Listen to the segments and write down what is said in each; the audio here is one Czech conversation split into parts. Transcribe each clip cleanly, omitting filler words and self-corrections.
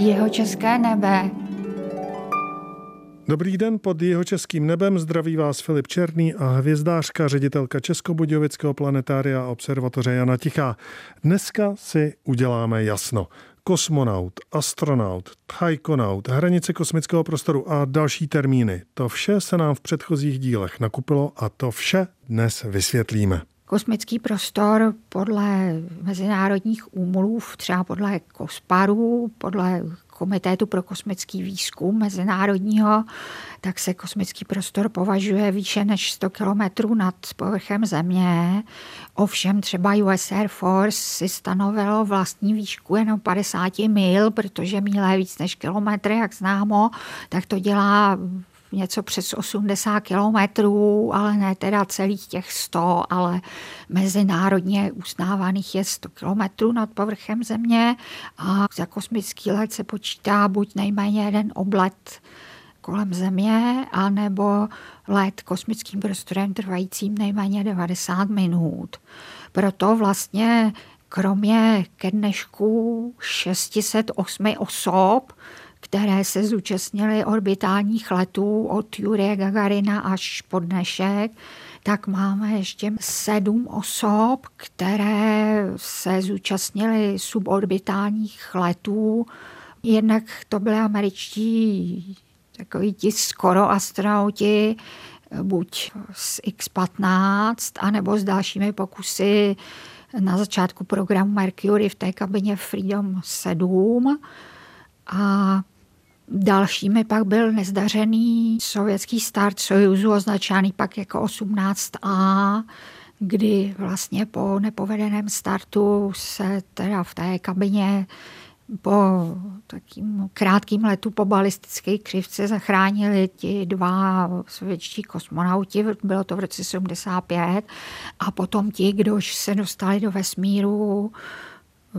Jihočeské nebe. Dobrý den, pod Jihočeským nebem zdraví vás Filip Černý a hvězdářka, ředitelka Českobudějovického planetária a observatoře Jana Tichá. Dneska si uděláme jasno. Kosmonaut, astronaut, taikonaut, hranice kosmického prostoru a další termíny. To vše se nám v předchozích dílech nakupilo a to vše dnes vysvětlíme. Kosmický prostor podle mezinárodních úmluv, třeba podle KOSPARu, podle Komitetu pro kosmický výzkum mezinárodního, tak se kosmický prostor považuje výše než 100 kilometrů nad povrchem Země. Ovšem třeba US Air Force si stanovilo vlastní výšku jenom 50 mil, protože míle je víc než kilometry, jak známo, tak to dělá něco přes 80 kilometrů, ale ne teda celých těch 100, ale mezinárodně uznávaných je 100 kilometrů nad povrchem Země a za kosmický let se počítá buď nejméně jeden oblet kolem Země, anebo let kosmickým prostorem trvajícím nejméně 90 minut. Proto vlastně kromě ke dnešku 608 osob, které se zúčastnily orbitálních letů od Jurije Gagarina až po dnešek, tak máme ještě 7 osob, které se zúčastnily suborbitálních letů. Jednak to byly američtí takoví ti skoro astronauti, buď z X-15, anebo s dalšími pokusy na začátku programu Mercury v té kabině Freedom 7. A dalšími pak byl nezdařený sovětský start Sojuzu, označený pak jako 18A, kdy vlastně po nepovedeném startu se teda v té kabině po takým krátkým letu po balistické křivce zachránili ti 2 sovětští kosmonauti, bylo to v roce 75, a potom ti, kdož se dostali do vesmíru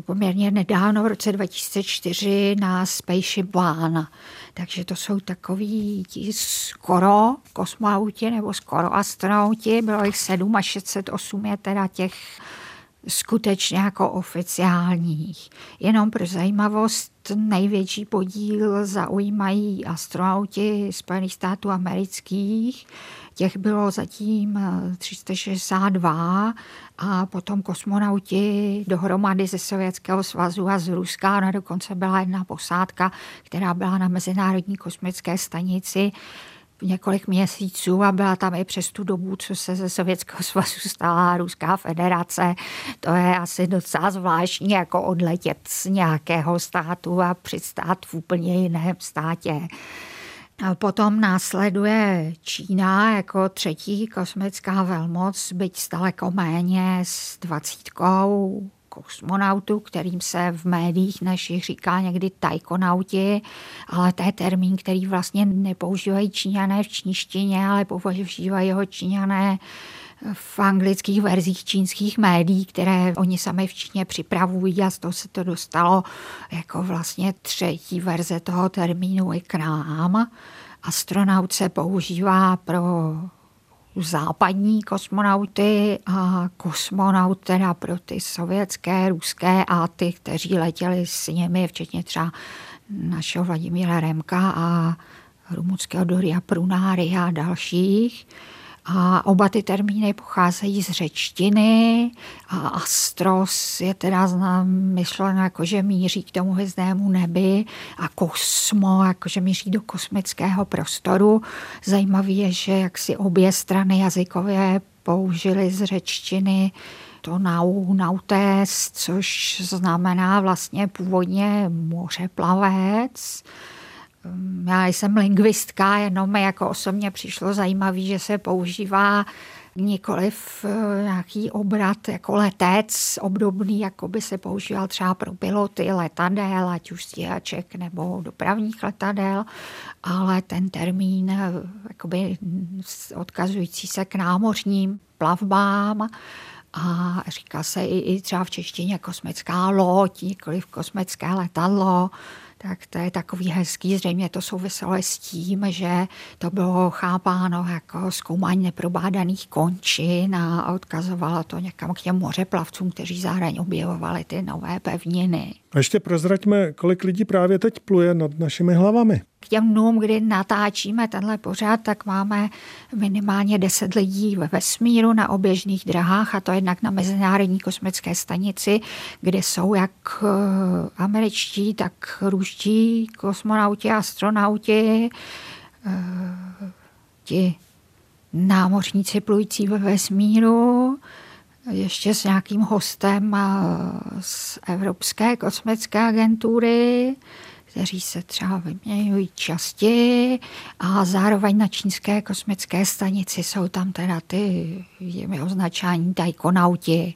poměrně nedávno v roce 2004 na SpaceShipOne. Takže to jsou takoví ti skoro kosmonauti nebo skoro astronauti. Bylo jich 7 a 608 je teda těch skutečně jako oficiálních. Jenom pro zajímavost, největší podíl zaujímají astronauti Spojených států amerických. Těch bylo zatím 362 a potom kosmonauti dohromady ze Sovětského svazu a z Ruska. Ona dokonce byla jedna posádka, která byla na Mezinárodní kosmické stanici několik měsíců a byla tam i přes tu dobu, co se ze Sovětského svazu stala Ruská federace. To je asi docela zvláštní, jako odletět z nějakého státu a přistát v úplně jiném státě. Potom následuje Čína jako 3. kosmická velmoc, byť daleko méně, s 20 kosmonautů, kterým se v médiích našich říká někdy tajkonauti, ale to je termín, který vlastně nepoužívají Číňané v čínštině, ale používají ho Číňané v anglických verzích čínských médií, které oni sami v Číně připravují, a z toho se to dostalo jako vlastně 3. verze toho termínu i k nám. Astronaut se používá pro západní kosmonauty a kosmonaut teda pro ty sovětské, ruské a ty, kteří letěli s nimi, včetně třeba našeho Vladimíra Remka a rumunského Doria Prunáře a dalších. A oba ty termíny pocházejí z řečtiny a astros je teda myšleno jako, že míří k tomu hvězdnému nebi a kosmo, jakože míří do kosmického prostoru. Zajímavé je, že jak si obě strany jazykově použili z řečtiny to nautés, což znamená vlastně původně mořeplavec. Já jsem lingvistka, jenom mi jako osobně přišlo zajímavé, že se používá nikoliv nějaký obrat jako letec, obdobný, jako by se používal třeba pro piloty letadel, ať už stíhaček nebo dopravních letadel, ale ten termín jakoby odkazující se k námořním plavbám a říká se i třeba v češtině kosmická loď, nikoliv kosmické letadlo. Tak to je takový hezký, zřejmě to souviselo s tím, že to bylo chápáno jako zkoumání neprobádaných končin a odkazovalo to někam k těm mořeplavcům, kteří zároveň objevovali ty nové pevniny. A ještě prozraďme, kolik lidí právě teď pluje nad našimi hlavami. K těm dnům, kdy natáčíme tenhle pořad, tak máme minimálně 10 lidí ve vesmíru na oběžných dráhách, a to jednak na Mezinárodní kosmické stanici, kde jsou jak američtí, tak ruští kosmonauti, astronauti, ti námořníci plující ve vesmíru, ještě s nějakým hostem z Evropské kosmické agentury, kteří se třeba vyměňují časti, a zároveň na čínské kosmické stanici jsou tam teda ty označení tajkonauti.